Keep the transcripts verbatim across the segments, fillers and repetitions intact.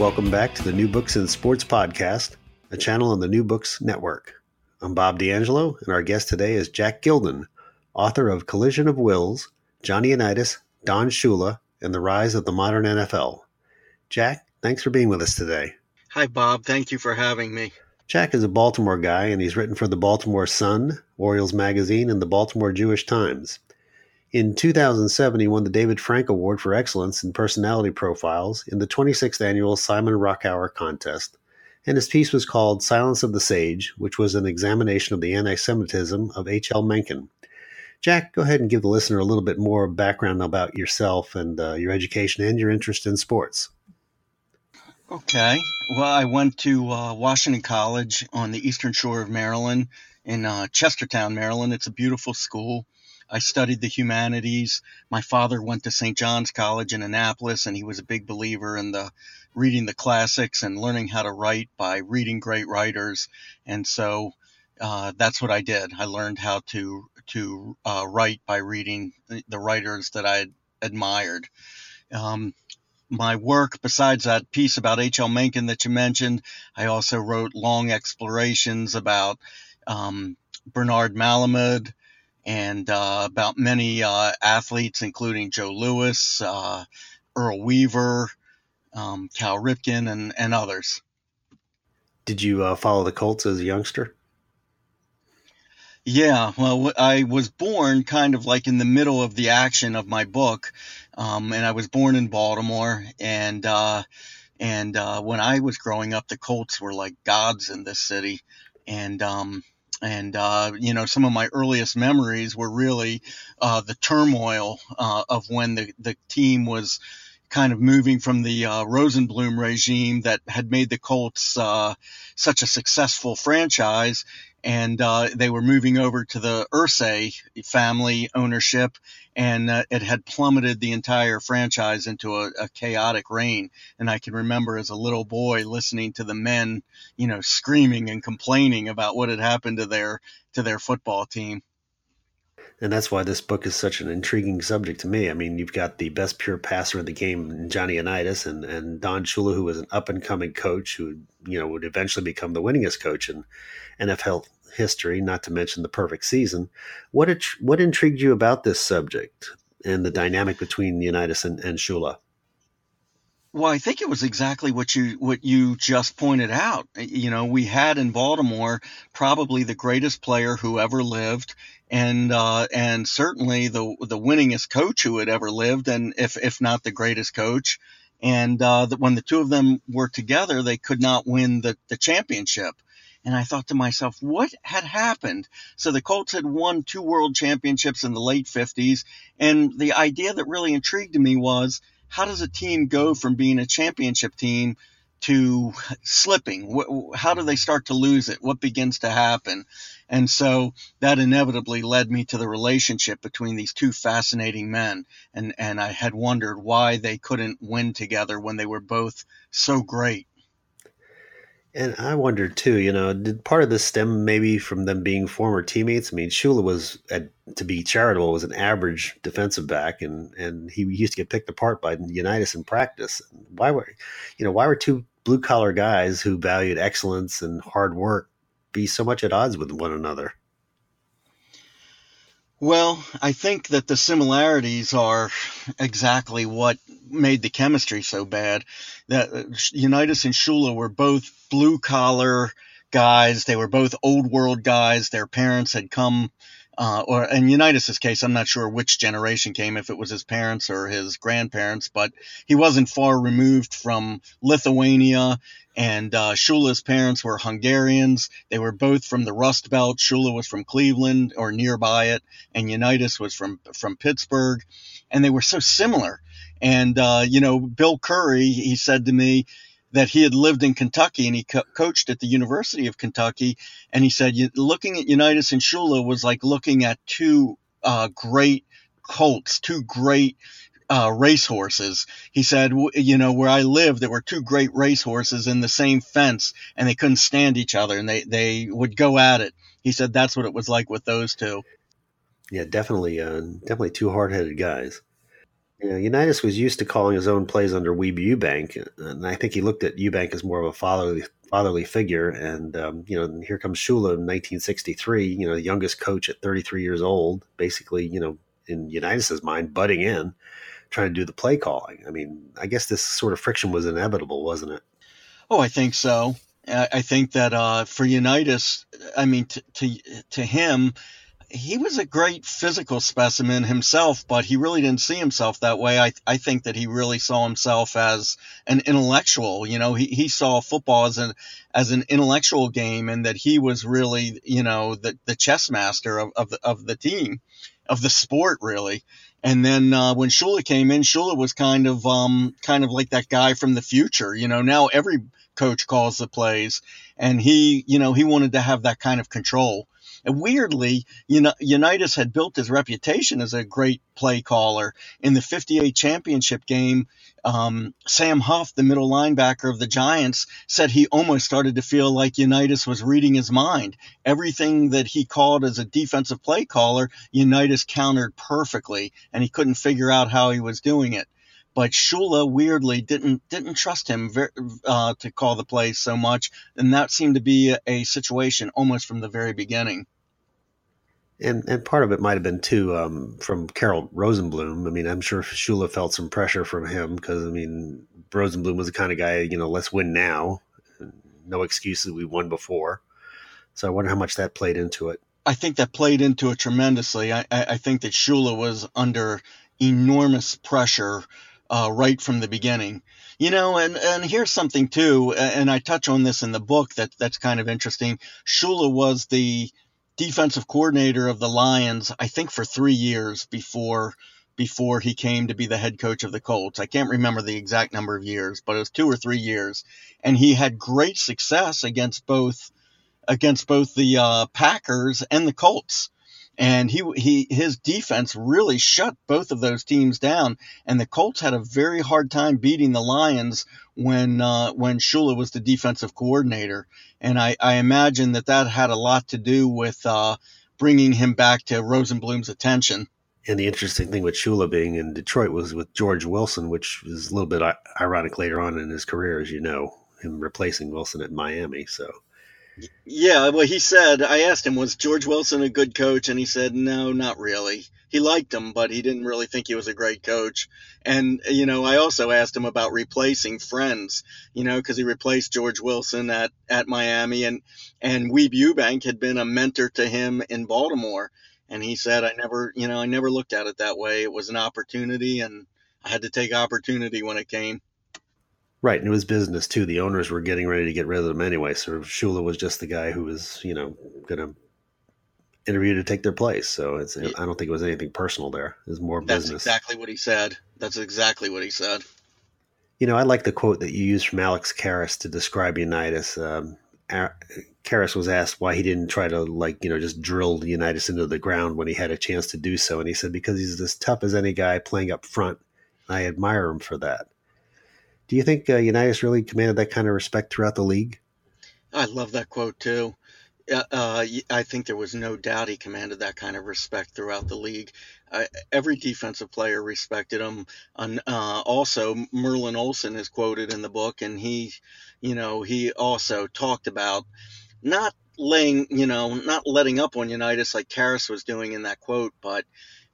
Welcome back to the New Books in Sports Podcast, a channel on the New Books Network. I'm Bob D'Angelo, and our guest today is Jack Gilden, author of Collision of Wills, Johnny Unitas, Don Shula, and the Rise of the Modern N F L. Jack, thanks for being with us today. Hi, Bob. Thank you for having me. Jack is a Baltimore guy, and he's written for the Baltimore Sun, Orioles Magazine, and the Baltimore Jewish Times. In two thousand seven, he won the David Frank Award for Excellence in Personality Profiles in the twenty-sixth Annual Simon Rockower Contest, and his piece was called Silence of the Sage, which was an examination of the anti-Semitism of H L Mencken. Jack, go ahead and give the listener a little bit more background about yourself and uh, your education and your interest in sports. Okay. Well, I went to uh, Washington College on the Eastern Shore of Maryland in uh, Chestertown, Maryland. It's a beautiful school. I studied the humanities. My father went to Saint John's College in Annapolis, and he was a big believer in the reading the classics and learning how to write by reading great writers. And so uh, that's what I did. I learned how to to uh, write by reading the writers that I admired. Um, my work, besides that piece about H L Mencken that you mentioned, I also wrote long explorations about um, Bernard Malamud, and uh, about many uh, athletes, including Joe Lewis, uh, Earl Weaver, um, Cal Ripken, and, and others. Did you uh, follow the Colts as a youngster? Yeah, well, I was born kind of like in the middle of the action of my book, um, and I was born in Baltimore, and uh, and uh, when I was growing up, the Colts were like gods in this city, and um And, uh, you know, some of my earliest memories were really uh, the turmoil uh, of when the, the team was kind of moving from the uh, Rosenbloom regime that had made the Colts uh, such a successful franchise. And uh, they were moving over to the Ursay family ownership, and uh, it had plummeted the entire franchise into a, a chaotic reign. And I can remember as a little boy listening to the men, you know, screaming and complaining about what had happened to their to their football team. And that's why this book is such an intriguing subject to me. I mean, you've got the best pure passer in the game, Johnny Unitas, and, and Don Shula, who was an up-and-coming coach who, you know, would eventually become the winningest coach in N F L history, not to mention the perfect season. What it, what intrigued you about this subject and the dynamic between Unitas and, and Shula? Well, I think it was exactly what you what you just pointed out. You know, we had in Baltimore probably the greatest player who ever lived, and uh, and certainly the the winningest coach who had ever lived, and if if not the greatest coach. And uh, that when the two of them were together, they could not win the, the championship. And I thought to myself, what had happened? So the Colts had won two world championships in the late fifties. And the idea that really intrigued me was, how does a team go from being a championship team to slipping? How do they start to lose it? What begins to happen? And so that inevitably led me to the relationship between these two fascinating men. And, and I had wondered why they couldn't win together when they were both so great. And I wondered, too, you know, did part of this stem maybe from them being former teammates? I mean, Shula was, at, to be charitable, was an average defensive back, and, and he used to get picked apart by Unitas in practice. Why were, you know, why were two blue-collar guys who valued excellence and hard work be so much at odds with one another? Well, I think that the similarities are exactly what made the chemistry so bad. That Unitas and Shula were both blue-collar guys. They were both old-world guys. Their parents had come, uh, or in Unitas's case, I'm not sure which generation came, if it was his parents or his grandparents, but he wasn't far removed from Lithuania. And uh, Shula's parents were Hungarians. They were both from the Rust Belt. Shula was from Cleveland or nearby it, and Unitas was from from Pittsburgh. And they were so similar. And, uh, you know, Bill Curry, he said to me that he had lived in Kentucky and he co- coached at the University of Kentucky. And he said, looking at Unitas and Shula was like looking at two uh, great colts, two great uh, racehorses. He said, you know, where I live, there were two great racehorses in the same fence and they couldn't stand each other and they, they would go at it. He said that's what it was like with those two. Yeah, definitely. Uh, definitely two hard-headed guys. You know, Unitas was used to calling his own plays under Weeb Ewbank, and I think he looked at Ewbank as more of a fatherly fatherly figure. And, um, you know, here comes Shula in nineteen sixty-three, you know, the youngest coach at thirty-three years old, basically, you know, in Unitas's mind, butting in, trying to do the play calling. I mean, I guess this sort of friction was inevitable, wasn't it? Oh, I think so. I think that uh, for Unitas, I mean, t- to to him, he was a great physical specimen himself, but he really didn't see himself that way. I I think that he really saw himself as an intellectual. You know, he, he saw football as an as an intellectual game, and that he was really, you know, the the chess master of of the, of the team, of the sport, really. And then uh, when Shula came in, Shula was kind of um kind of like that guy from the future. You know, now every coach calls the plays, and he, you know, he wanted to have that kind of control. And weirdly, you know, Unitas had built his reputation as a great play caller. In the fifty-eight championship game, um, Sam Huff, the middle linebacker of the Giants, said he almost started to feel like Unitas was reading his mind. Everything that he called as a defensive play caller, Unitas countered perfectly, and he couldn't figure out how he was doing it. But Shula weirdly didn't didn't trust him uh, to call the plays so much, and that seemed to be a, a situation almost from the very beginning. And and part of it might have been too um, from Carroll Rosenbloom. I mean, I'm sure Shula felt some pressure from him because I mean, Rosenbloom was the kind of guy, you know, let's win now, no excuses, we won before. So I wonder how much that played into it. I think that played into it tremendously. I I, I think that Shula was under enormous pressure. Uh, right from the beginning, you know, and, and here's something too. And I touch on this in the book that that's kind of interesting. Shula was the defensive coordinator of the Lions, I think for three years before, before he came to be the head coach of the Colts. I can't remember the exact number of years, but it was two or three years. And he had great success against both, against both the uh, Packers and the Colts. And he he his defense really shut both of those teams down, and the Colts had a very hard time beating the Lions when uh, when Shula was the defensive coordinator. And I, I imagine that that had a lot to do with uh, bringing him back to Rosenbloom's attention. And the interesting thing with Shula being in Detroit was with George Wilson, which is a little bit ironic later on in his career, as you know, him replacing Wilson at Miami. So. Yeah, well, he said, I asked him, was George Wilson a good coach? And he said, no, not really. He liked him, but he didn't really think he was a great coach. And, you know, I also asked him about replacing friends, you know, because he replaced George Wilson at, at Miami. And, and Weeb Ewbank had been a mentor to him in Baltimore. And he said, I never, you know, I never looked at it that way. It was an opportunity, and I had to take opportunity when it came. Right, and it was business, too. The owners were getting ready to get rid of them anyway, so Shula was just the guy who was, you know, going to interview to take their place. So it's, yeah. I don't think it was anything personal there. It was more business. That's exactly what he said. That's exactly what he said. You know, I like the quote that you used from Alex Karras to describe Unitas. Um, Karras was asked why he didn't try to, like, you know, just drill Unitas into the ground when he had a chance to do so. And he said, because he's as tough as any guy playing up front, and I admire him for that. Do you think uh, Unitas really commanded that kind of respect throughout the league? I love that quote, too. Uh, uh, I think there was no doubt he commanded that kind of respect throughout the league. Uh, every defensive player respected him. Uh, also, Merlin Olsen is quoted in the book, and he, you know, he also talked about not laying, you know, not letting up on Unitas like Karras was doing in that quote, but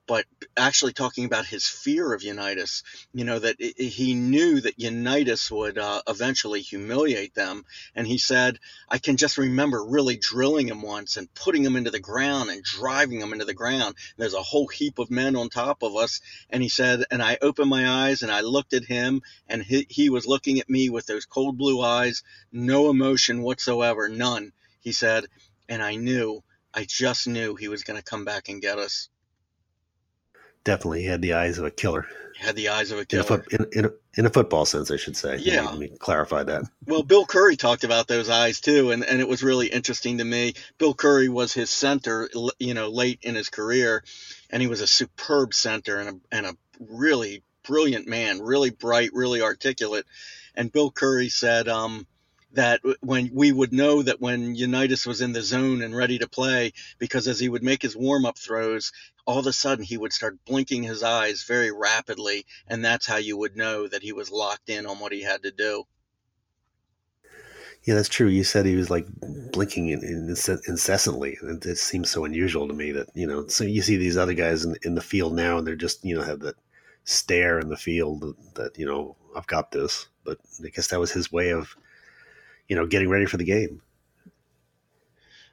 but actually talking about his fear of Unitas, you know, that he knew that Unitas would uh, eventually humiliate them. And he said, I can just remember really drilling him once and putting him into the ground and driving him into the ground. There's a whole heap of men on top of us. And he said, and I opened my eyes and I looked at him, and he, he was looking at me with those cold blue eyes, no emotion whatsoever, none. He said, and I knew, I just knew he was going to come back and get us. definitely had the eyes of a killer. Had the eyes of a killer. In a, in a, in a football sense, I should say. Yeah. Let me, let me clarify that. Well, Bill Curry talked about those eyes, too, and, and it was really interesting to me. Bill Curry was his center, you know, late in his career, and he was a superb center and a, and a really brilliant man, really bright, really articulate. And Bill Curry said um, that when we would know that when Unitas was in the zone and ready to play, because as he would make his warm-up throws, all of a sudden he would start blinking his eyes very rapidly, and that's how you would know that he was locked in on what he had to do. Yeah, that's true. You said he was like blinking in, in, incessantly. It, it seems so unusual to me that, you know, so you see these other guys in, in the field now, and they're just, you know, have that stare in the field that, that, you know, I've got this. But I guess that was his way of, you know, getting ready for the game.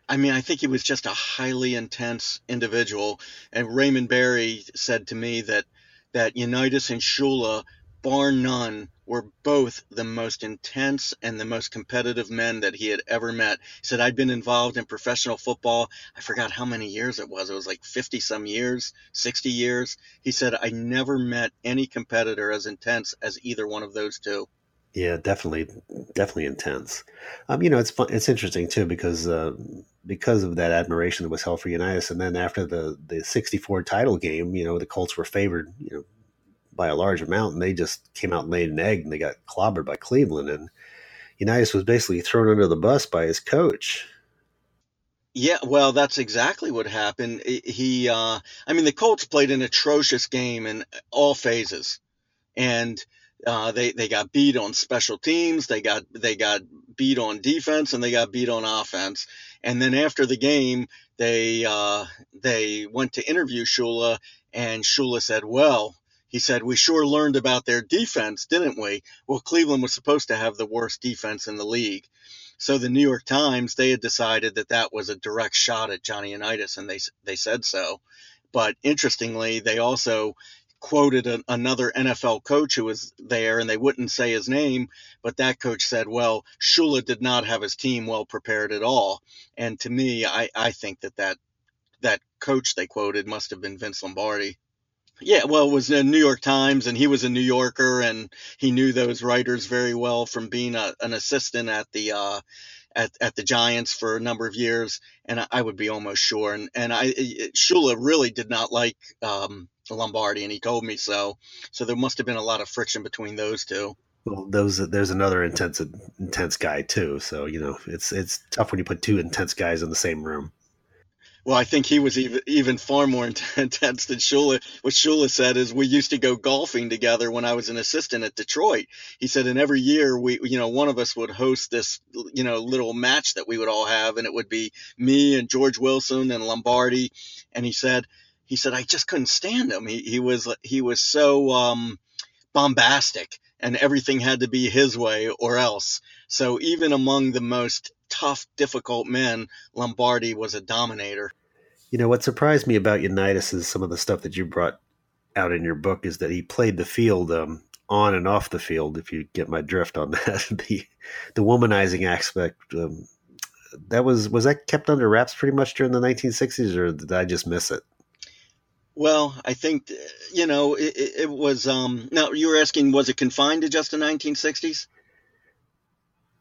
I mean, I think he was just a highly intense individual. And Raymond Berry said to me that that Unitas and Shula, bar none, were both the most intense and the most competitive men that he had ever met. He said, I'd been involved in professional football. I forgot how many years it was. It was like fifty some years, sixty years. He said, I never met any competitor as intense as either one of those two. Yeah, definitely, definitely intense. Um, you know, it's fun, it's interesting too because uh, because of that admiration that was held for Unitas, and then after the the sixty-four title game, you know, the Colts were favored, you know, by a large amount, and they just came out and laid an egg, and they got clobbered by Cleveland, and Unitas was basically thrown under the bus by his coach. Yeah, well, that's exactly what happened. He, uh, I mean, the Colts played an atrocious game in all phases, and. Uh, they, they got beat on special teams. They got they got beat on defense, and they got beat on offense. And then after the game, they uh, they went to interview Shula, and Shula said, well, he said, we sure learned about their defense, didn't we? Well, Cleveland was supposed to have the worst defense in the league. So the New York Times, they had decided that that was a direct shot at Johnny Unitas, and they they said so. But interestingly, they also quoted an, another N F L coach who was there, and they wouldn't say his name, but that coach said, well, Shula did not have his team well prepared at all. And to me, I, I think that, that that coach they quoted must have been Vince Lombardi. Yeah, well, it was the New York Times, and he was a New Yorker, and he knew those writers very well from being a, an assistant at the uh, at, at the Giants for a number of years, and I, I would be almost sure. And, and I Shula really did not like um, – Lombardi, and he told me so. So there must have been a lot of friction between those two. Well, those there's another intense intense guy too. So you know, it's it's tough when you put two intense guys in the same room. Well, I think he was even even far more intense than Shula. What Shula said is, we used to go golfing together when I was an assistant at Detroit. He said, and every year we, you know, one of us would host this, you know, little match that we would all have, and it would be me and George Wilson and Lombardi. And he said. He said, I just couldn't stand him. He he was he was so um, bombastic, and everything had to be his way or else. So even among the most tough, difficult men, Lombardi was a dominator. You know, what surprised me about Unitas is some of the stuff that you brought out in your book is that he played the field um, on and off the field, if you get my drift on that. the, the womanizing aspect, um, that was, was that kept under wraps pretty much during the nineteen sixties, or did I just miss it? Well, I think, you know, it, it was, um, now you were asking, was it confined to just the nineteen sixties?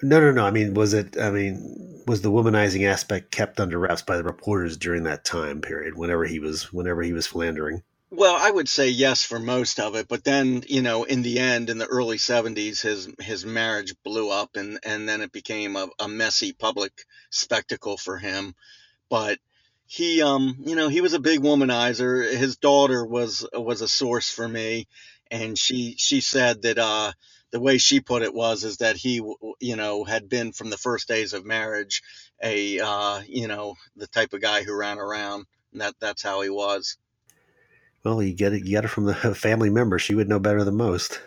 No, no, no. I mean, was it, I mean, was the womanizing aspect kept under wraps by the reporters during that time period, whenever he was, whenever he was philandering? Well, I would say yes for most of it, but then, you know, in the end, in the early seventies, his his marriage blew up, and, and then it became a, a messy public spectacle for him. But He, um, you know, he was a big womanizer. His daughter was was a source for me, and she she said that uh, the way she put it was is that he, you know, had been from the first days of marriage a, uh, you know, the type of guy who ran around. And that that's how he was. Well, you get it, you get it from the family member. She would know better than most.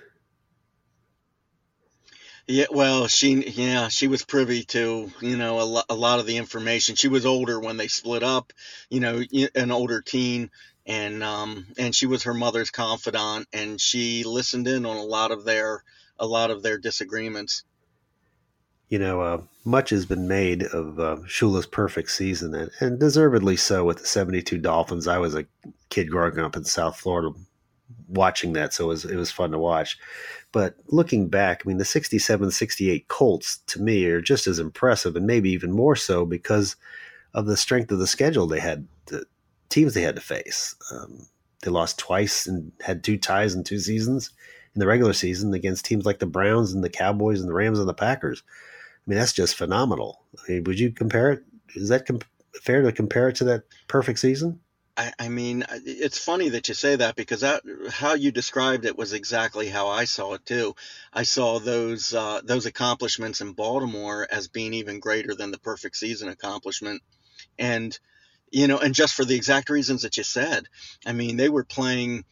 Yeah, well, she yeah, she was privy to, you know, a, lo- a lot of the information. She was older when they split up, you know, an older teen, and um and she was her mother's confidant, and she listened in on a lot of their a lot of their disagreements. you know, uh, much has been made of uh, Shula's perfect season, and, and deservedly so with the seventy-two Dolphins. I was a kid growing up in South Florida watching that, so it was, it was fun to watch. But looking back, I mean, the sixty-seven sixty-eight Colts, to me, are just as impressive and maybe even more so because of the strength of the schedule they had, the teams they had to face. Um, they lost twice and had two ties in two seasons in the regular season against teams like the Browns and the Cowboys and the Rams and the Packers. I mean, that's just phenomenal. I mean, would you compare it? Is that comp- fair to compare it to that perfect season? I, I mean, it's funny that you say that because that, how you described it was exactly how I saw it too. I saw those uh, those accomplishments in Baltimore as being even greater than the perfect season accomplishment. And, you know, and just for the exact reasons that you said. I mean, they were playing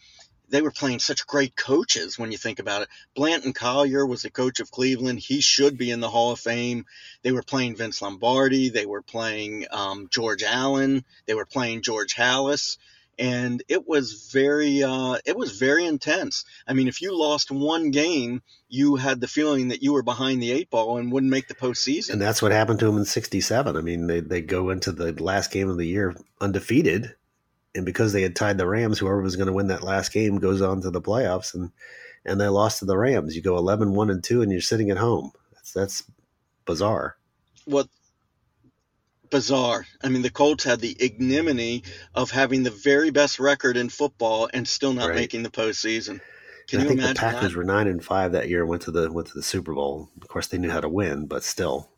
they were playing such great coaches when you think about it. Blanton Collier was the coach of Cleveland. He should be in the Hall of Fame. They were playing Vince Lombardi. They were playing um, George Allen. They were playing George Halas. And it was very uh, it was very intense. I mean, if you lost one game, you had the feeling that you were behind the eight ball and wouldn't make the postseason. And that's what happened to them in sixty-seven. I mean, they, they go into the last game of the year undefeated. And because they had tied the Rams, whoever was going to win that last game goes on to the playoffs, and, and they lost to the Rams. You go eleven one and two, and you're sitting at home. That's that's bizarre. What bizarre? I mean, the Colts had the ignominy of having the very best record in football and still not right. making the postseason. Can and you I think imagine the Packers that? Were nine and five that year and went to the went to the Super Bowl. Of course, they knew how to win, but still.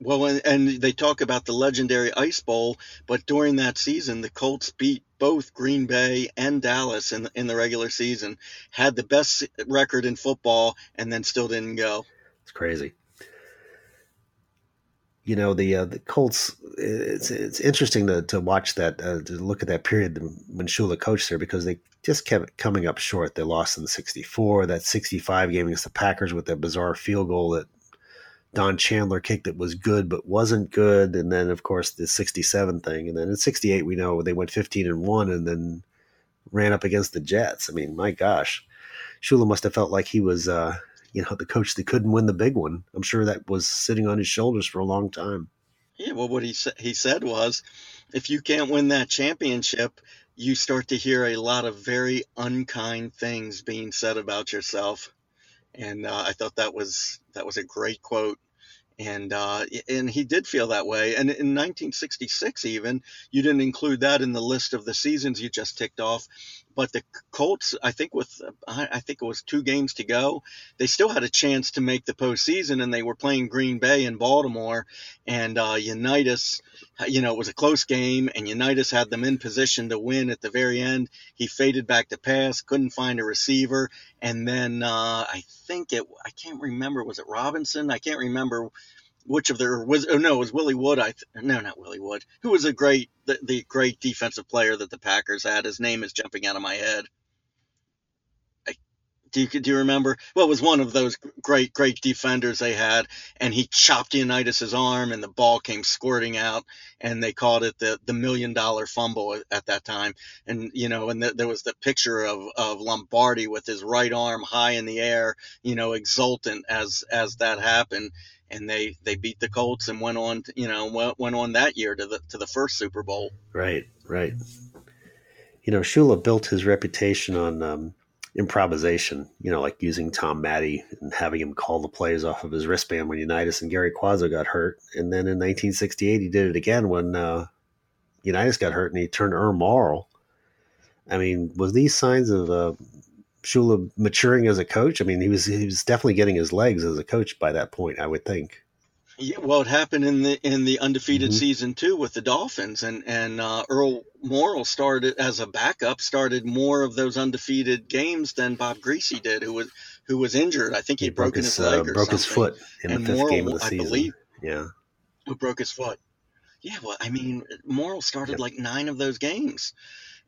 Well, and, and they talk about the legendary Ice Bowl, but during that season, the Colts beat both Green Bay and Dallas in, in the regular season, had the best record in football, and then still didn't go. It's crazy. You know, the uh, the Colts, it's it's interesting to, to watch that, uh, to look at that period when Shula coached there because they just kept coming up short. They lost in sixty-four, that sixty-five game against the Packers with that bizarre field goal that Don Chandler kicked that was good but wasn't good, and then of course the sixty-seven thing, and then in sixty-eight we know they went fifteen and one and then ran up against the Jets. I mean, my gosh, Shula must have felt like he was, uh, you know, the coach that couldn't win the big one. I'm sure that was sitting on his shoulders for a long time. Yeah, well, what he sa- he said was, if you can't win that championship, you start to hear a lot of very unkind things being said about yourself. And uh, I thought that was that was a great quote, and uh, and he did feel that way. And in nineteen sixty-six, even you didn't include that in the list of the seasons you just ticked off, but the Colts, I think with I think it was two games to go, they still had a chance to make the postseason, and they were playing Green Bay and Baltimore, and uh, Unitas, you know, it was a close game, and Unitas had them in position to win at the very end. He faded back to pass, couldn't find a receiver. And then uh, I think it, I can't remember, was it Robinson? I can't remember which of their, was, oh no, it was Willie Wood. I th- No, not Willie Wood, who was a great, the, the great defensive player that the Packers had. His name is jumping out of my head. I, do, you, do you remember? Well, it was one of those great, great defenders they had, and he chopped Unitas's arm, and the ball came squirting out, and they called it the, the million-dollar fumble at that time. And, you know, and the, there was the picture of, of Lombardi with his right arm high in the air, you know, exultant as as that happened. And they, they beat the Colts and went on, to, you know, went on that year to the to the first Super Bowl. Right, right. You know, Shula built his reputation on um, improvisation. You know, like using Tom Matte and having him call the plays off of his wristband when Unitas and Gary Cuozzo got hurt. And then in nineteen sixty-eight, he did it again when uh, Unitas got hurt and he turned Earl Morrall. I mean, was these signs of uh, Shula maturing as a coach? I mean, he was he was definitely getting his legs as a coach by that point, I would think. Yeah, well, it happened in the in the undefeated mm-hmm. season too with the Dolphins, and and uh, Earl Morrall started as a backup, started more of those undefeated games than Bob Griese did, who was who was injured. I think he, he broke broken his, his leg uh, or broke something. his foot in and the fifth Morrall, game of the season. I believe, yeah, who broke his foot. Yeah, well, I mean, Morrall started yep. like nine of those games.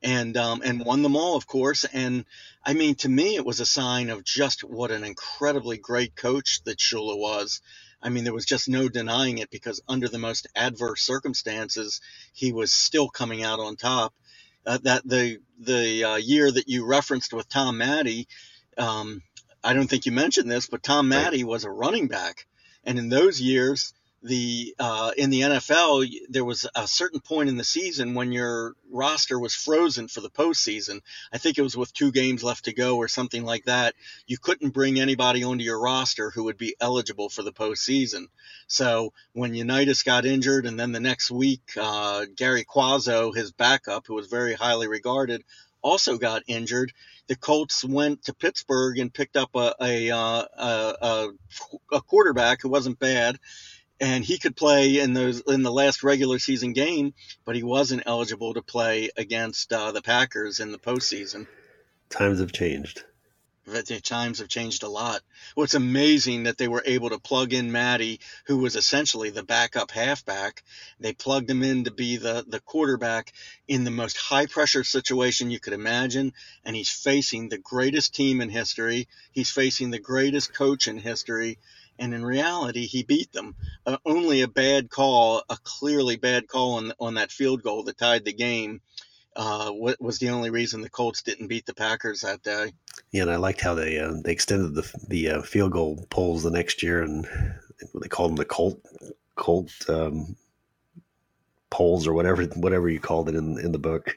And um, and won them all, of course. And, I mean, to me, it was a sign of just what an incredibly great coach that Shula was. I mean, there was just no denying it because under the most adverse circumstances, he was still coming out on top. Uh, that the the uh, year that you referenced with Tom Matte, um, I don't think you mentioned this, but Tom Matte was a running back. And in those years, the uh, in the N F L, there was a certain point in the season when your roster was frozen for the postseason. I think it was with two games left to go or something like that. You couldn't bring anybody onto your roster who would be eligible for the postseason. So when Unitas got injured, and then the next week, uh, Gary Cuozzo, his backup, who was very highly regarded, also got injured. The Colts went to Pittsburgh and picked up a a, uh, a a quarterback who wasn't bad, and he could play in those in the last regular season game, but he wasn't eligible to play against uh, the Packers in the postseason. Times have changed. The times have changed a lot. Well, it's amazing that they were able to plug in Matte, who was essentially the backup halfback. They plugged him in to be the, the quarterback in the most high-pressure situation you could imagine, and he's facing the greatest team in history. He's facing the greatest coach in history, and in reality, he beat them. Uh, only a bad call, a clearly bad call on, on that field goal that tied the game, Uh, what was the only reason the Colts didn't beat the Packers that day. Yeah, and I liked how they uh, they extended the the uh, field goal polls the next year, and they called them the Colt Colt um, polls or whatever whatever you called it in in the book.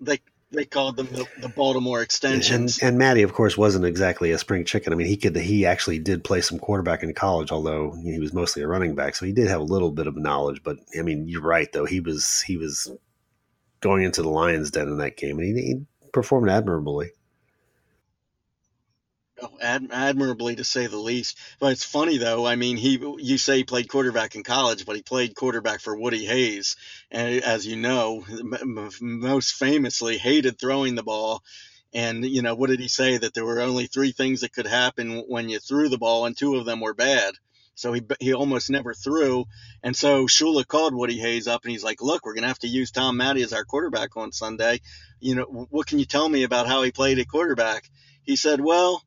They they called them the, the Baltimore extensions. And, and Matte, of course, wasn't exactly a spring chicken. I mean, he could he actually did play some quarterback in college, although he was mostly a running back, so he did have a little bit of knowledge. But I mean, you're right though. He was he was. going into the Lions' den in that game, and he, he performed admirably. Oh, ad- admirably to say the least. But it's funny though. I mean, he you say he played quarterback in college, but he played quarterback for Woody Hayes, and as you know, m- most famously hated throwing the ball. And you know, what did he say? That there were only three things that could happen when you threw the ball, and two of them were bad. So he he almost never threw. And so Shula called Woody Hayes up, and he's like, look, we're going to have to use Tom Matte as our quarterback on Sunday. You know, what can you tell me about how he played at quarterback? He said, well,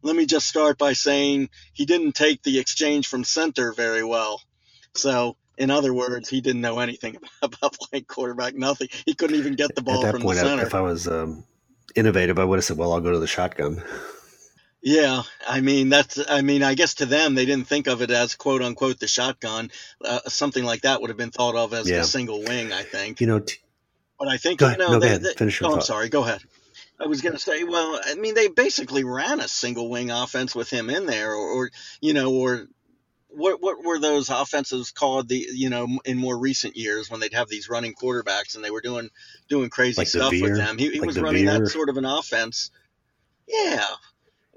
let me just start by saying he didn't take the exchange from center very well. So in other words, he didn't know anything about playing quarterback, nothing. He couldn't even get the ball from the center. At that point, if I was um, innovative, I would have said, well, I'll go to the shotgun. Yeah, I mean, that's I mean, I guess to them, they didn't think of it as, quote unquote, the shotgun. Uh, something like that would have been thought of as yeah. a single wing, I think. You know, t- but I think, you know, no, they, go ahead. They, Finish your oh, thought. I'm sorry. Go ahead. I was going to say, well, I mean, they basically ran a single wing offense with him in there or, or you know, or. What what were those offenses called? The you know in more recent years when they'd have these running quarterbacks and they were doing doing crazy like stuff the with them. He, he like was the running Veer. That sort of an offense. Yeah.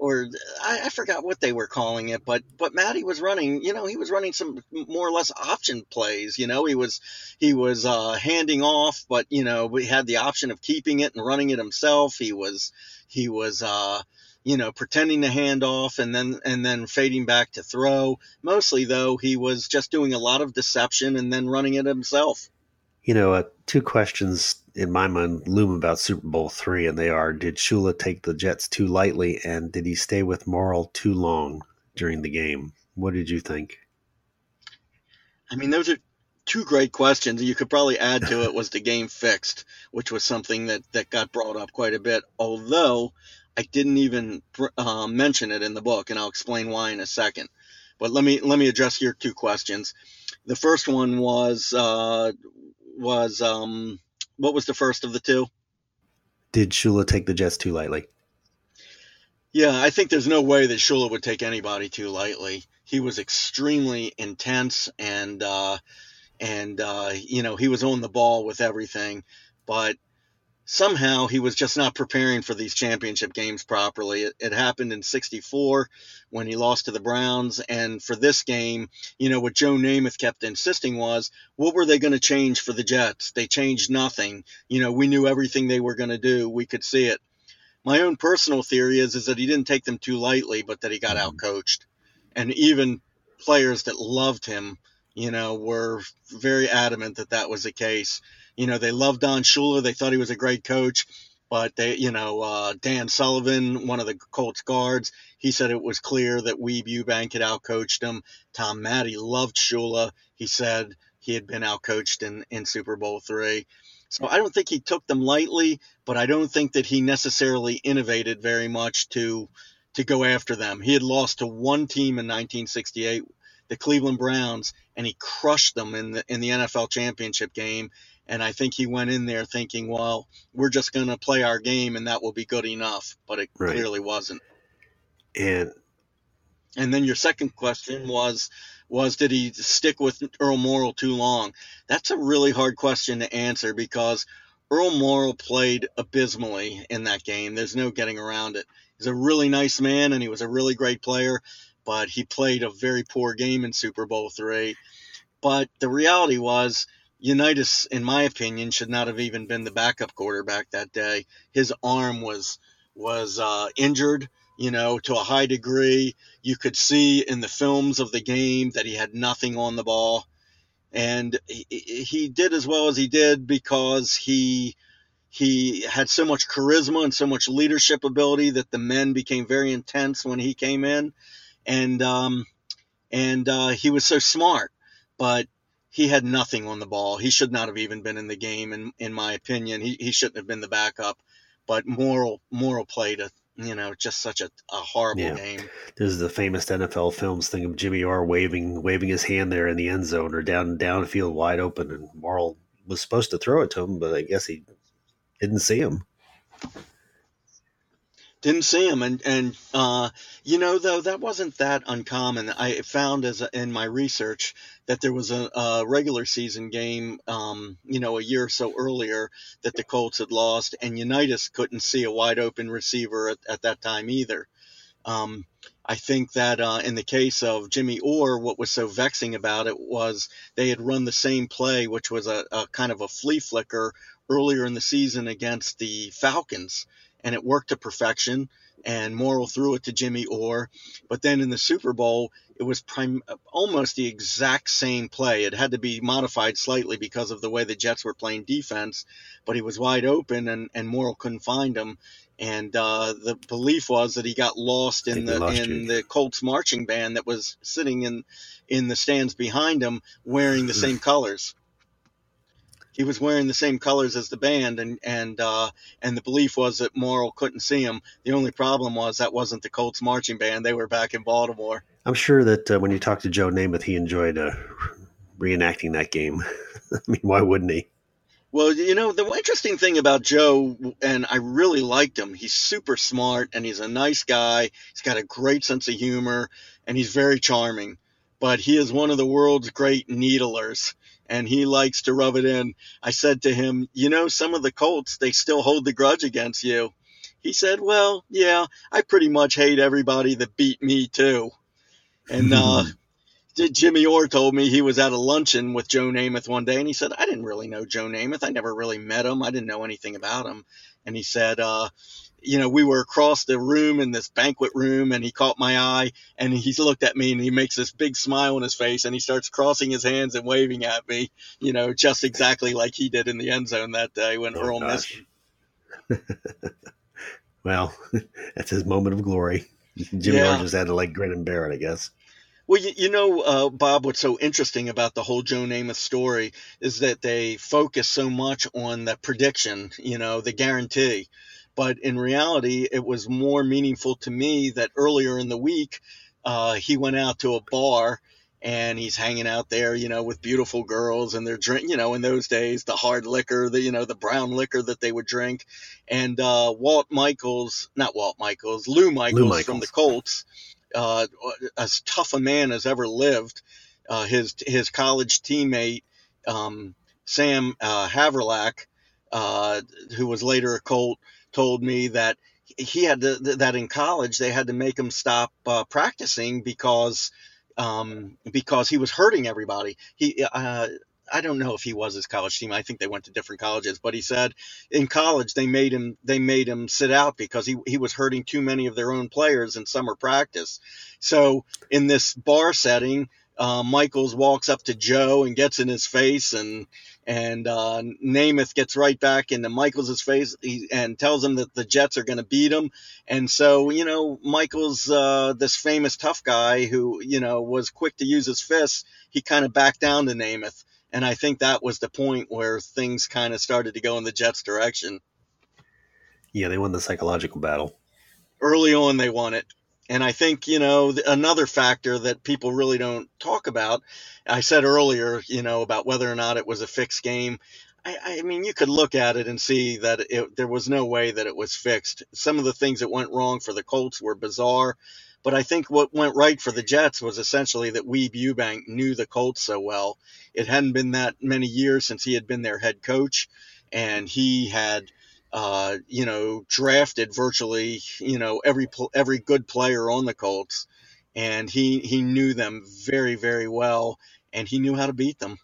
Or I, I forgot what they were calling it, but but Matte was running, you know, he was running some more or less option plays. You know, he was he was uh, handing off, but, you know, we had the option of keeping it and running it himself. He was he was, uh, you know, pretending to hand off and then and then fading back to throw. Mostly, though, he was just doing a lot of deception and then running it himself. You know, uh, two questions in my mind loom about Super Bowl three, and they are, did Shula take the Jets too lightly, and did he stay with Morrall too long during the game? What did you think? I mean, those are two great questions. You could probably add to it was the game fixed, which was something that, that got brought up quite a bit, although I didn't even uh, mention it in the book, and I'll explain why in a second. But let me let me address your two questions. The first one was... Uh, was um what was the first of the two? Did Shula take the Jets too lightly? Yeah, I think there's no way that Shula would take anybody too lightly. He was extremely intense and uh and uh you know, he was on the ball with everything, but somehow he was just not preparing for these championship games properly. It, it happened in sixty-four when he lost to the Browns. And for this game, you know, what Joe Namath kept insisting was, what were they going to change for the Jets? They changed nothing. You know, we knew everything they were going to do. We could see it. My own personal theory is, is that he didn't take them too lightly, but that he got outcoached. And even players that loved him, you know, were very adamant that that was the case. You know, they loved Don Shula. They thought he was a great coach, but they, you know, uh, Dan Sullivan, one of the Colts guards, he said it was clear that Weeb Ewbank had outcoached him. Tom Matte loved Shula. He said he had been outcoached in, in Super Bowl three. So I don't think he took them lightly, but I don't think that he necessarily innovated very much to to go after them. He had lost to one team in nineteen sixty-eight, the Cleveland Browns, and he crushed them in the in the N F L championship game. And I think he went in there thinking, well, we're just going to play our game and that will be good enough. But it right. clearly wasn't. And and then your second question was, was did he stick with Earl Morrall too long? That's a really hard question to answer because Earl Morrall played abysmally in that game. There's no getting around it. He's a really nice man and he was a really great player, but he played a very poor game in Super Bowl three. But the reality was, Unitas, in my opinion, should not have even been the backup quarterback that day. His arm was was uh, injured, you know, to a high degree. You could see in the films of the game that he had nothing on the ball. And he, he did as well as he did because he he had so much charisma and so much leadership ability that the men became very intense when he came in. And, um, and uh, he was so smart, but he had nothing on the ball. He should not have even been in the game, in in my opinion. He he shouldn't have been the backup. But Morrall Morrall played a you know just such a, a horrible yeah. game. This is the famous N F L films thing of Jimmy Orr waving waving his hand there in the end zone or down downfield wide open, and Morrall was supposed to throw it to him, but I guess he didn't see him. Didn't see him, and and uh, you know though that wasn't that uncommon. I found as a, in my research that there was a, a regular season game, um, you know, a year or so earlier that the Colts had lost, and Unitas couldn't see a wide open receiver at, at that time either. Um, I think that uh, in the case of Jimmy Orr, what was so vexing about it was they had run the same play, which was a, a kind of a flea flicker earlier in the season against the Falcons. And it worked to perfection, and Morrall threw it to Jimmy Orr. But then in the Super Bowl, it was prim- almost the exact same play. It had to be modified slightly because of the way the Jets were playing defense, but he was wide open, and, and Morrall couldn't find him. And uh, the belief was that he got lost in the in the Colts marching band that was sitting in, in the stands behind him wearing the same colors. He was wearing the same colors as the band, and and uh, and the belief was that Morrall couldn't see him. The only problem was that wasn't the Colts marching band. They were back in Baltimore. I'm sure that uh, when you talk to Joe Namath, he enjoyed uh, reenacting that game. I mean, why wouldn't he? Well, you know, the interesting thing about Joe, and I really liked him, he's super smart, and he's a nice guy. He's got a great sense of humor, and he's very charming. But he is one of the world's great needlers. And he likes to rub it in. I said to him, you know, some of the Colts, they still hold the grudge against you. He said, well, yeah, I pretty much hate everybody that beat me too. And uh, Jimmy Orr told me he was at a luncheon with Joe Namath one day, and he said, I didn't really know Joe Namath. I never really met him. I didn't know anything about him. And he said, uh, you know, we were across the room in this banquet room, and he caught my eye, and he's looked at me, and he makes this big smile on his face, and he starts crossing his hands and waving at me, you know, just exactly like he did in the end zone that day when oh, Earl missed him. Well, that's his moment of glory. Jimmy yeah. Orr just had to, like, grin and bear it, I guess. Well, you, you know, uh, Bob, what's so interesting about the whole Joe Namath story is that they focus so much on the prediction, you know, the guarantee. But in reality, it was more meaningful to me that earlier in the week, uh, he went out to a bar and he's hanging out there, you know, with beautiful girls and they're drink, you know, in those days, the hard liquor, the, you know, the brown liquor that they would drink. And uh, Walt Michaels, not Walt Michaels, Lou Michaels, Lou Michaels. from the Colts, uh, as tough a man as ever lived, uh, his his college teammate, um, Sam uh, Haverlack, uh, who was later a Colt, told me that he had to, that in college they had to make him stop uh, practicing because um, because he was hurting everybody. He uh, I don't know if he was his college team. I think they went to different colleges, but he said in college they made him they made him sit out because he he was hurting too many of their own players in summer practice. So in this bar setting, Uh, Michaels walks up to Joe and gets in his face, and and uh, Namath gets right back into Michaels' face he, and tells him that the Jets are going to beat him. And so, you know, Michaels, uh, this famous tough guy who, you know, was quick to use his fists, he kind of backed down to Namath. And I think that was the point where things kind of started to go in the Jets' direction. Yeah, they won the psychological battle. Early on, they won it. And I think, you know, another factor that people really don't talk about, I said earlier, you know, about whether or not it was a fixed game. I, I mean, you could look at it and see that it, there was no way that it was fixed. Some of the things that went wrong for the Colts were bizarre. But I think what went right for the Jets was essentially that Weeb Ewbank knew the Colts so well. It hadn't been that many years since he had been their head coach, and he had, uh, you know, drafted virtually, you know, every every good player on the Colts, and he he knew them very, very well, and he knew how to beat them.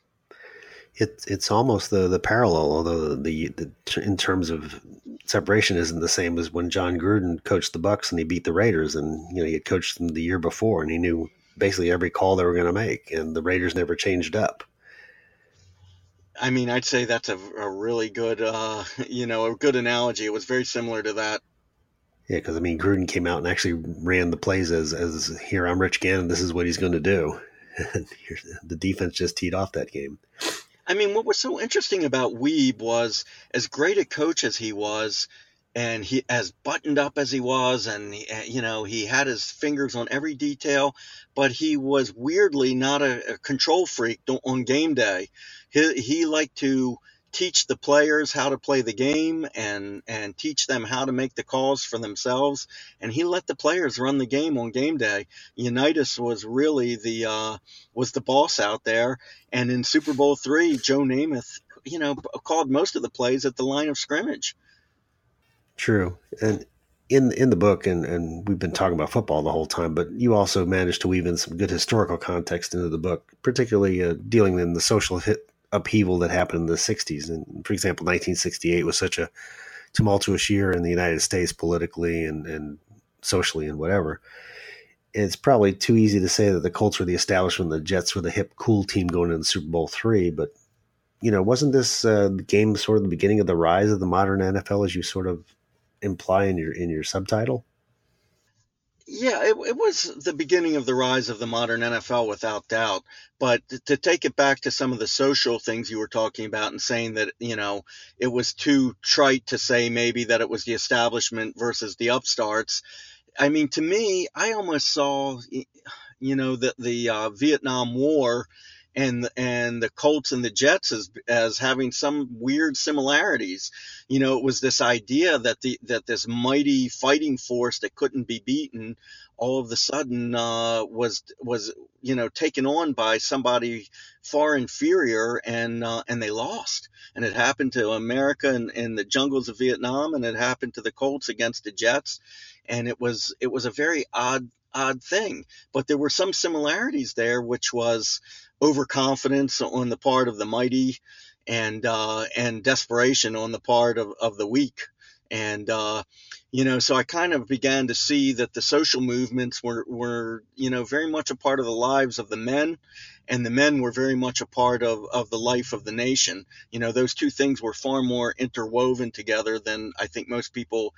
It's it's almost the, the parallel, although the, the in terms of separation isn't the same as when John Gruden coached the Bucs and he beat the Raiders, and you know he had coached them the year before and he knew basically every call they were going to make, and the Raiders never changed up. I mean, I'd say that's a, a really good uh, you know a good analogy. It was very similar to that. Yeah, because I mean Gruden came out and actually ran the plays as as here I'm Rich Gannon, this is what he's going to do. The defense just teed off that game. I mean, what was so interesting about Weeb was, as great a coach as he was, and he as buttoned up as he was, and he, you know he had his fingers on every detail, but he was weirdly not a, a control freak on game day. He, he liked to teach the players how to play the game and and teach them how to make the calls for themselves, and he let the players run the game on game day. Unitas was really the uh, was the boss out there, and in Super Bowl three, Joe Namath, you know, called most of the plays at the line of scrimmage. True, and in in the book, and and we've been talking about football the whole time, but you also managed to weave in some good historical context into the book, particularly uh, dealing in the social hit. upheaval that happened in the sixties. And for example, nineteen sixty-eight was such a tumultuous year in the United States politically and, and socially and whatever. It's probably too easy to say that the Colts were the establishment, the Jets were the hip, cool team going into Super Bowl three. But, you know, wasn't this uh, game sort of the beginning of the rise of the modern N F L, as you sort of imply in your in your subtitle? Yeah, it, it was the beginning of the rise of the modern N F L without doubt. But to take it back to some of the social things you were talking about and saying that, you know, it was too trite to say maybe that it was the establishment versus the upstarts. I mean, to me, I almost saw, you know, the, the uh, Vietnam War and and the Colts and the Jets as as having some weird similarities. You know, it was this idea that the that this mighty fighting force that couldn't be beaten all of a sudden uh, was was you know taken on by somebody far inferior, and uh, and they lost. And it happened to America in, in the jungles of Vietnam, and it happened to the Colts against the Jets, and it was it was a very odd odd thing. But there were some similarities there, which was overconfidence on the part of the mighty, and uh, and desperation on the part of, of the weak. And, uh, you know, so I kind of began to see that the social movements were, were, you know, very much a part of the lives of the men, and the men were very much a part of, of the life of the nation. You know, those two things were far more interwoven together than I think most people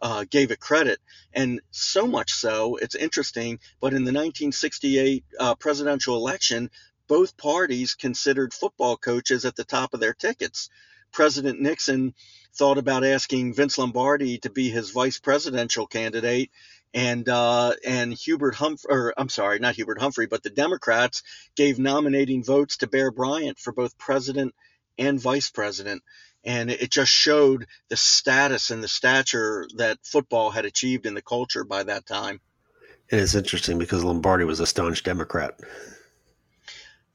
uh, gave it credit. And so much so, it's interesting, but in the nineteen sixty-eight uh, presidential election, both parties considered football coaches at the top of their tickets. President Nixon thought about asking Vince Lombardi to be his vice presidential candidate, and uh, and Hubert Humphrey, or I'm sorry, not Hubert Humphrey, but the Democrats gave nominating votes to Bear Bryant for both president and vice president. And it just showed the status and the stature that football had achieved in the culture by that time. And it's interesting because Lombardi was a staunch Democrat.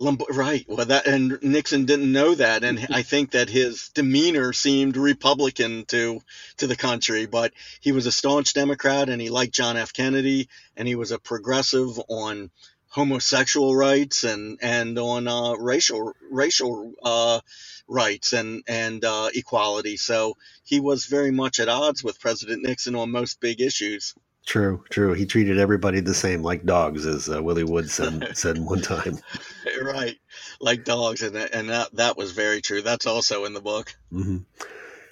Right. Well, that, and Nixon didn't know that. And I think that his demeanor seemed Republican to to the country. But he was a staunch Democrat, and he liked John F. Kennedy, and he was a progressive on homosexual rights and and on uh, racial racial uh, rights and and uh, equality. So he was very much at odds with President Nixon on most big issues. True, true. He treated everybody the same, like dogs, as uh, Willie Wood said, said one time. Right, like dogs, and and that, that was very true. That's also in the book. Mm-hmm.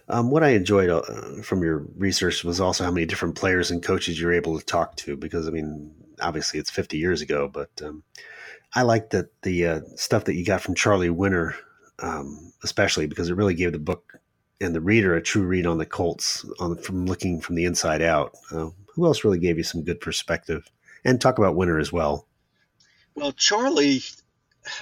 Um, what I enjoyed uh, from your research was also how many different players and coaches you were able to talk to, because, I mean, obviously it's fifty years ago, but um, I liked that the uh, stuff that you got from Charlie Winter, um, especially because it really gave the book and the reader a true read on the Colts on, from looking from the inside out. Uh, who else really gave you some good perspective? And talk about winter as well. Well, Charlie,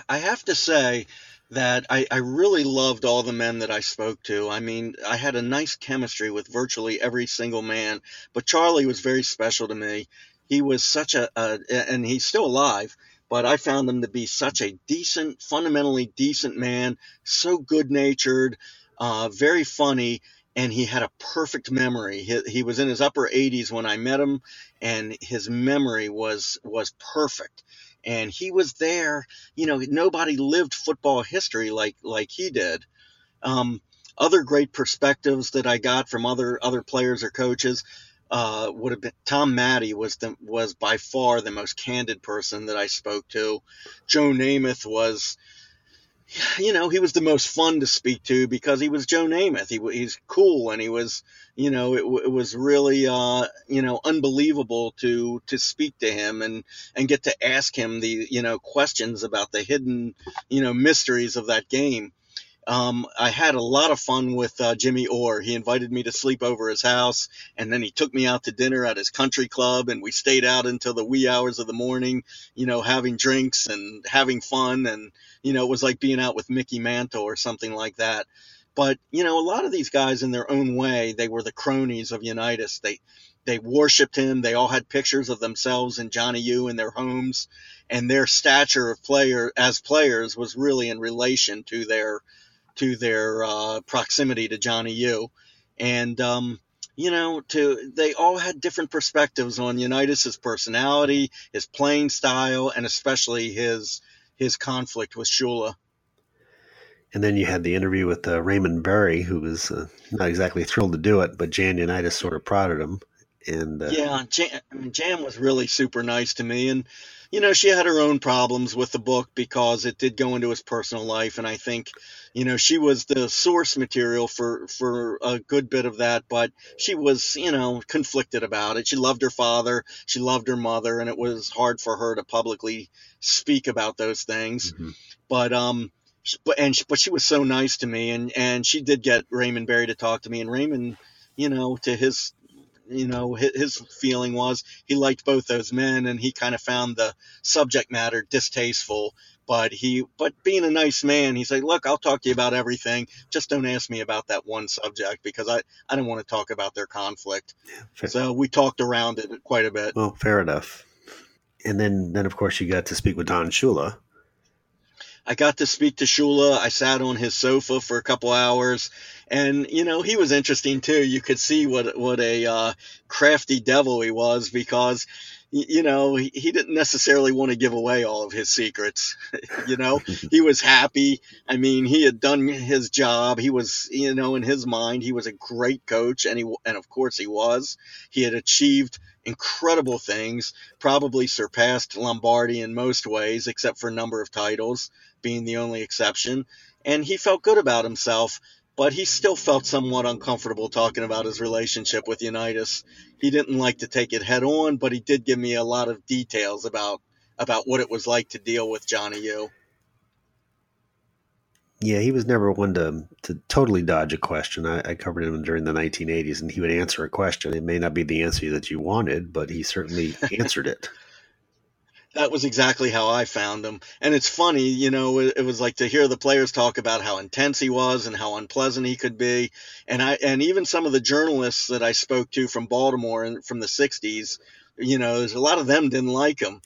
I have to say that I, I really loved all the men that I spoke to. I mean, I had a nice chemistry with virtually every single man, but Charlie was very special to me. He was such a, uh, and he's still alive, but I found him to be such a decent, fundamentally decent man, so good-natured, uh, very funny, and he had a perfect memory. He, he was in his upper eighties when I met him, and his memory was was perfect. And he was there. You know, nobody lived football history like like he did. Um, other great perspectives that I got from other other players or coaches uh, would have been Tom Matte was the, was by far the most candid person that I spoke to. Joe Namath was, you know, he was the most fun to speak to because he was Joe Namath. He he's cool, and he was, you know, it, it was really, uh, you know, unbelievable to to speak to him and and get to ask him the, you know, questions about the hidden, you know, mysteries of that game. Um, I had a lot of fun with uh, Jimmy Orr. He invited me to sleep over his house, and then he took me out to dinner at his country club, and we stayed out until the wee hours of the morning, you know, having drinks and having fun. And, you know, it was like being out with Mickey Mantle or something like that. But, you know, a lot of these guys in their own way, they were the cronies of Unitas. They they worshipped him. They all had pictures of themselves and Johnny U in their homes, and their stature of player as players was really in relation to their to their uh, proximity to Johnny U. And, um, you know, to they all had different perspectives on Unitas' personality, his playing style, and especially his his conflict with Shula. And then you had the interview with uh, Raymond Berry, who was uh, not exactly thrilled to do it, but Jan Unitas sort of prodded him. And uh, yeah, Jan, I mean, Jan was really super nice to me. And, you know, she had her own problems with the book because it did go into his personal life. And I think, you know, she was the source material for, for a good bit of that. But she was, you know, conflicted about it. She loved her father. She loved her mother. And it was hard for her to publicly speak about those things. Mm-hmm. But um, but and but she was so nice to me. And, and she did get Raymond Berry to talk to me. And Raymond, you know, to his... you know, his feeling was he liked both those men, and he kind of found the subject matter distasteful, but he, but being a nice man, he said, look, I'll talk to you about everything. Just don't ask me about that one subject because I, I don't want to talk about their conflict. Fair. So we talked around it quite a bit. Well, fair enough. And then, then of course you got to speak with Don Shula. I got to speak to Shula. I sat on his sofa for a couple hours, and, you know, he was interesting too. You could see what, what a uh, crafty devil he was because, you know, he, he didn't necessarily want to give away all of his secrets. You know, he was happy. I mean, he had done his job. He was, you know, in his mind, he was a great coach, and he, and of course he was. He had achieved incredible things, probably surpassed Lombardi in most ways, except for number of titles being the only exception. And he felt good about himself, but he still felt somewhat uncomfortable talking about his relationship with Unitas. He didn't like to take it head on, but he did give me a lot of details about, about what it was like to deal with Johnny U. Yeah, he was never one to to totally dodge a question. I, I covered him during the nineteen eighties, and he would answer a question. It may not be the answer that you wanted, but he certainly answered it. That was exactly how I found him. And it's funny, you know, it, it was like to hear the players talk about how intense he was and how unpleasant he could be. And I and even some of the journalists that I spoke to from Baltimore and from the sixties, you know, there's a lot of them didn't like him.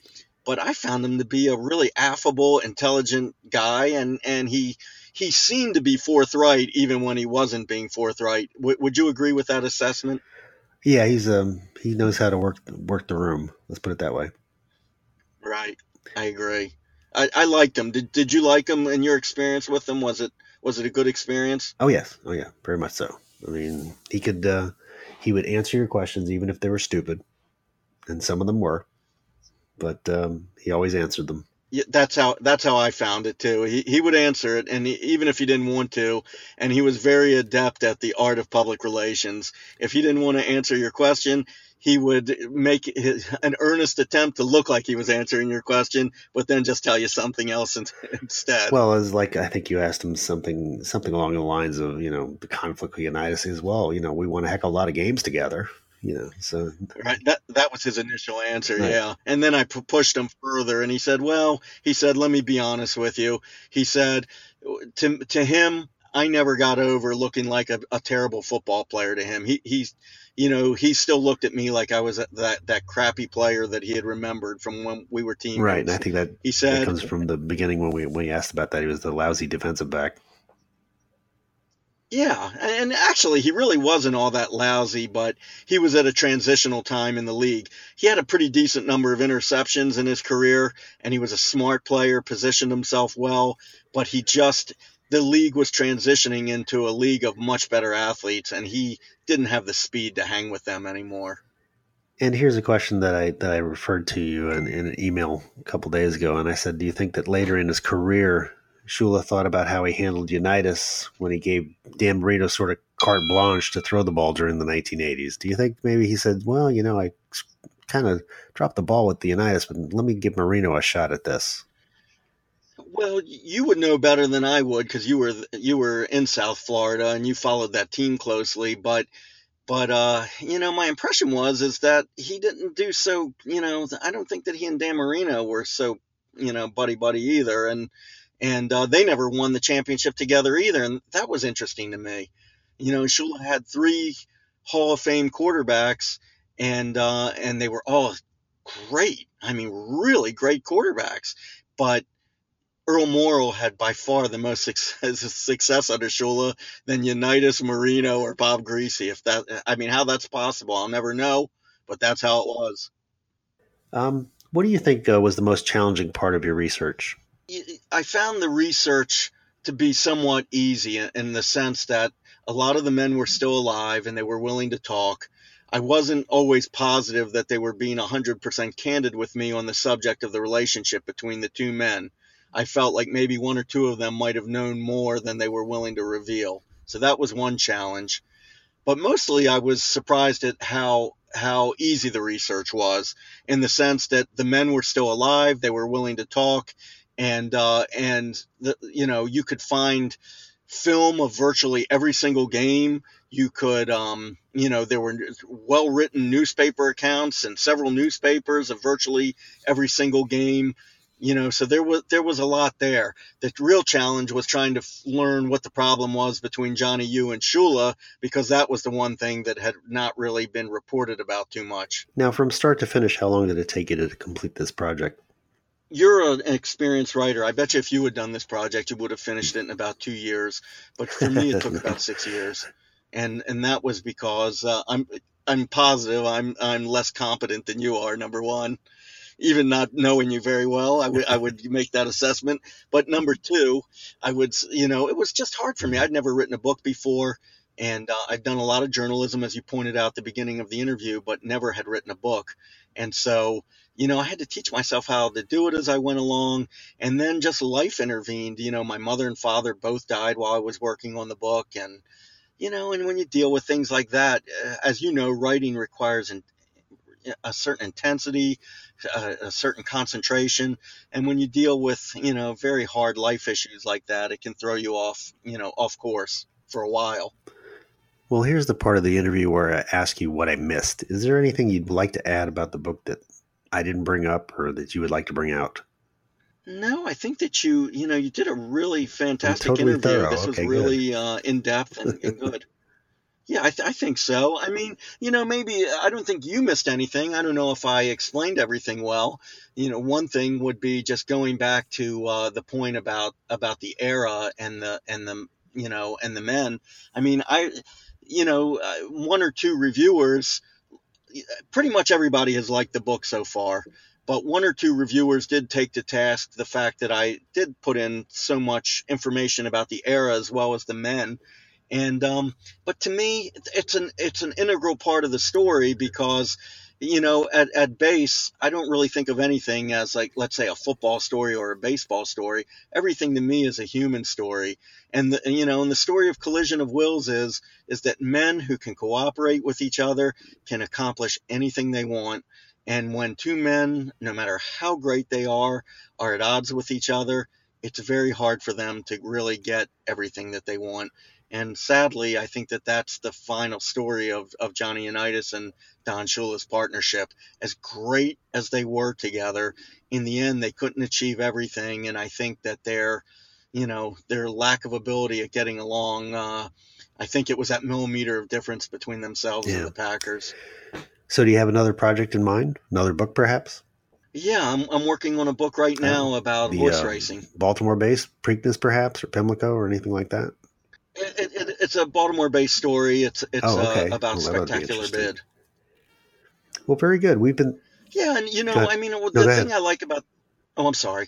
But I found him to be a really affable, intelligent guy, and, and he – he seemed to be forthright even when he wasn't being forthright. W- would you agree with that assessment? Yeah, he's um he knows how to work work the room. Let's put it that way. Right, I agree. I, I liked him. Did Did you like him? In your experience with him, was it was it a good experience? Oh yes, oh yeah, very much so. I mean, he could uh, he would answer your questions even if they were stupid, and some of them were, but um, he always answered them. Yeah, that's how that's how I found it too. He he would answer it, and he, even if he didn't want to, and he was very adept at the art of public relations. If he didn't want to answer your question, he would make his, an earnest attempt to look like he was answering your question, but then just tell you something else in, instead. Well, it was like I think you asked him something something along the lines of, you know, the conflict with Unitas as well. You know, we won a heck of a lot of games together. you know, so. Right. That, that was his initial answer. Right. Yeah. And then I p- pushed him further and he said, well, he said, let me be honest with you. He said to, to him, I never got over looking like a, a terrible football player to him. He, he's, you know, he still looked at me like I was a, that, that crappy player that he had remembered from when we were teammates. Right. And I think that he said, that comes from the beginning when we, when he asked about that, he was the lousy defensive back. Yeah, and actually he really wasn't all that lousy, but he was at a transitional time in the league. He had a pretty decent number of interceptions in his career, and he was a smart player, positioned himself well, but he just, the league was transitioning into a league of much better athletes, and he didn't have the speed to hang with them anymore. And here's a question that I that I referred to you in, in an email a couple days ago, and I said, do you think that later in his career Shula thought about how he handled Unitas when he gave Dan Marino sort of carte blanche to throw the ball during the nineteen eighties. Do you think maybe he said, well, you know, I kind of dropped the ball with the Unitas, but let me give Marino a shot at this? Well, you would know better than I would because you were you were in South Florida and you followed that team closely. But, but uh, you know, my impression was is that he didn't do so, you know, I don't think that he and Dan Marino were so, you know, buddy-buddy either. And And uh, they never won the championship together either. And that was interesting to me. You know, Shula had three Hall of Fame quarterbacks, and uh, and they were all great. I mean, really great quarterbacks. But Earl Morrall had by far the most success, success under Shula than Unitas, Marino, or Bob Griese. If that, I mean, how that's possible, I'll never know. But that's how it was. Um, what do you think uh, was the most challenging part of your research? I found the research to be somewhat easy in the sense that a lot of the men were still alive and they were willing to talk. I wasn't always positive that they were being one hundred percent candid with me on the subject of the relationship between the two men. I felt like maybe one or two of them might have known more than they were willing to reveal. So that was one challenge. But mostly I was surprised at how how easy the research was in the sense that the men were still alive, they were willing to talk. And, uh, and the, you know, you could find film of virtually every single game. You could, um, you know, there were well-written newspaper accounts and several newspapers of virtually every single game, you know, so there was, there was a lot there. The real challenge was trying to f- learn what the problem was between Johnny U and Shula, because that was the one thing that had not really been reported about too much. Now, from start to finish, how long did it take you to complete this project? You're an experienced writer. I bet you if you had done this project, you would have finished it in about two years. But for me, it took about six years. And and that was because uh, I'm I'm positive I'm I'm less competent than you are, number one. Even not knowing you very well, I would I would make that assessment. But number two, I would, you know, it was just hard for me. I'd never written a book before. And uh, I'd done a lot of journalism, as you pointed out at the beginning of the interview, but never had written a book. And so, you know, I had to teach myself how to do it as I went along. And then just life intervened. You know, my mother and father both died while I was working on the book. And, you know, and when you deal with things like that, as you know, writing requires in, a certain intensity, a, a certain concentration. And when you deal with, you know, very hard life issues like that, it can throw you off, you know, off course for a while. Well, here's the part of the interview where I ask you what I missed. Is there anything you'd like to add about the book that I didn't bring up or that you would like to bring out? No, I think that you, you know, you did a really fantastic totally interview. Thorough. This okay, was really uh, in-depth and, and good. Yeah, I, th- I think so. I mean, you know, maybe I don't think you missed anything. I don't know if I explained everything well. You know, one thing would be just going back to uh, the point about about the era and the and the, you know, and the men. I mean, I you know, one or two reviewers, pretty much everybody has liked the book so far, but one or two reviewers did take to task the fact that I did put in so much information about the era as well as the men. And, um, but to me, it's an, it's an integral part of the story because, you know, at, at base, I don't really think of anything as like, let's say, a football story or a baseball story. Everything to me is a human story. And, the, you know, and the story of Collision of Wills is is that men who can cooperate with each other can accomplish anything they want. And when two men, no matter how great they are, are at odds with each other, it's very hard for them to really get everything that they want. And sadly, I think that that's the final story of, of Johnny Unitas and Don Shula's partnership. As great as they were together, in the end, they couldn't achieve everything. And I think that their, you know, their lack of ability at getting along, uh, I think it was that millimeter of difference between themselves yeah. and the Packers. So do you have another project in mind? Another book, perhaps? Yeah, I'm I'm working on a book right now um, about the, horse uh, racing. Baltimore-based Preakness, perhaps, or Pimlico, or anything like that? It, it, it's a Baltimore-based story. It's it's oh, okay. uh, about well, Spectacular Bid. Well, very good. We've been yeah, and you know, I mean, well, the thing I like about oh, I'm sorry.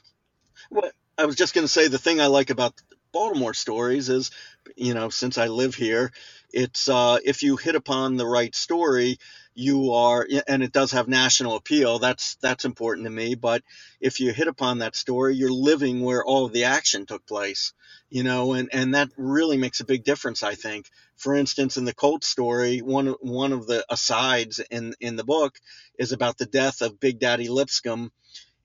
Well, I was just going to say the thing I like about Baltimore stories is, you know, since I live here, it's uh, if you hit upon the right story, you are, and it does have national appeal. That's that's important to me. But if you hit upon that story, you're living where all of the action took place, you know, and, and that really makes a big difference, I think. For instance, in the Colts story, one one of the asides in in the book is about the death of Big Daddy Lipscomb.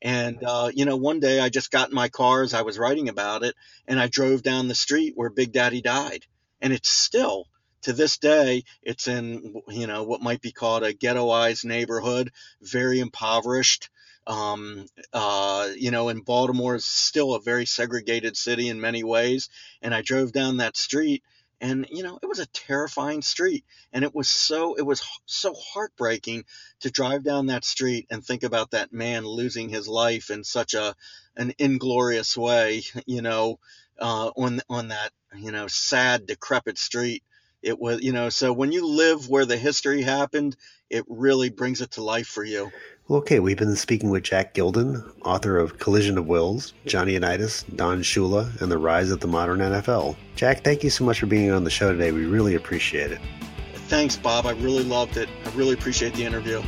And, uh, you know, one day I just got in my car as I was writing about it, and I drove down the street where Big Daddy died. And it's still, to this day, it's in, you know, what might be called a ghettoized neighborhood, very impoverished. Um, uh, you know, and Baltimore is still a very segregated city in many ways. And I drove down that street, and, you know, it was a terrifying street. And it was so it was so heartbreaking to drive down that street and think about that man losing his life in such a an inglorious way, you know, uh, on on that, you know, sad, decrepit street. It was, you know, so when you live where the history happened, it really brings it to life for you. Well, okay, we've been speaking with Jack Gilden, author of Collision of Wills, Johnny Unitas, Don Shula, and the Rise of the Modern N F L. Jack, thank you so much for being on the show today. We really appreciate it. Thanks, Bob. I really loved it. I really appreciate the interview.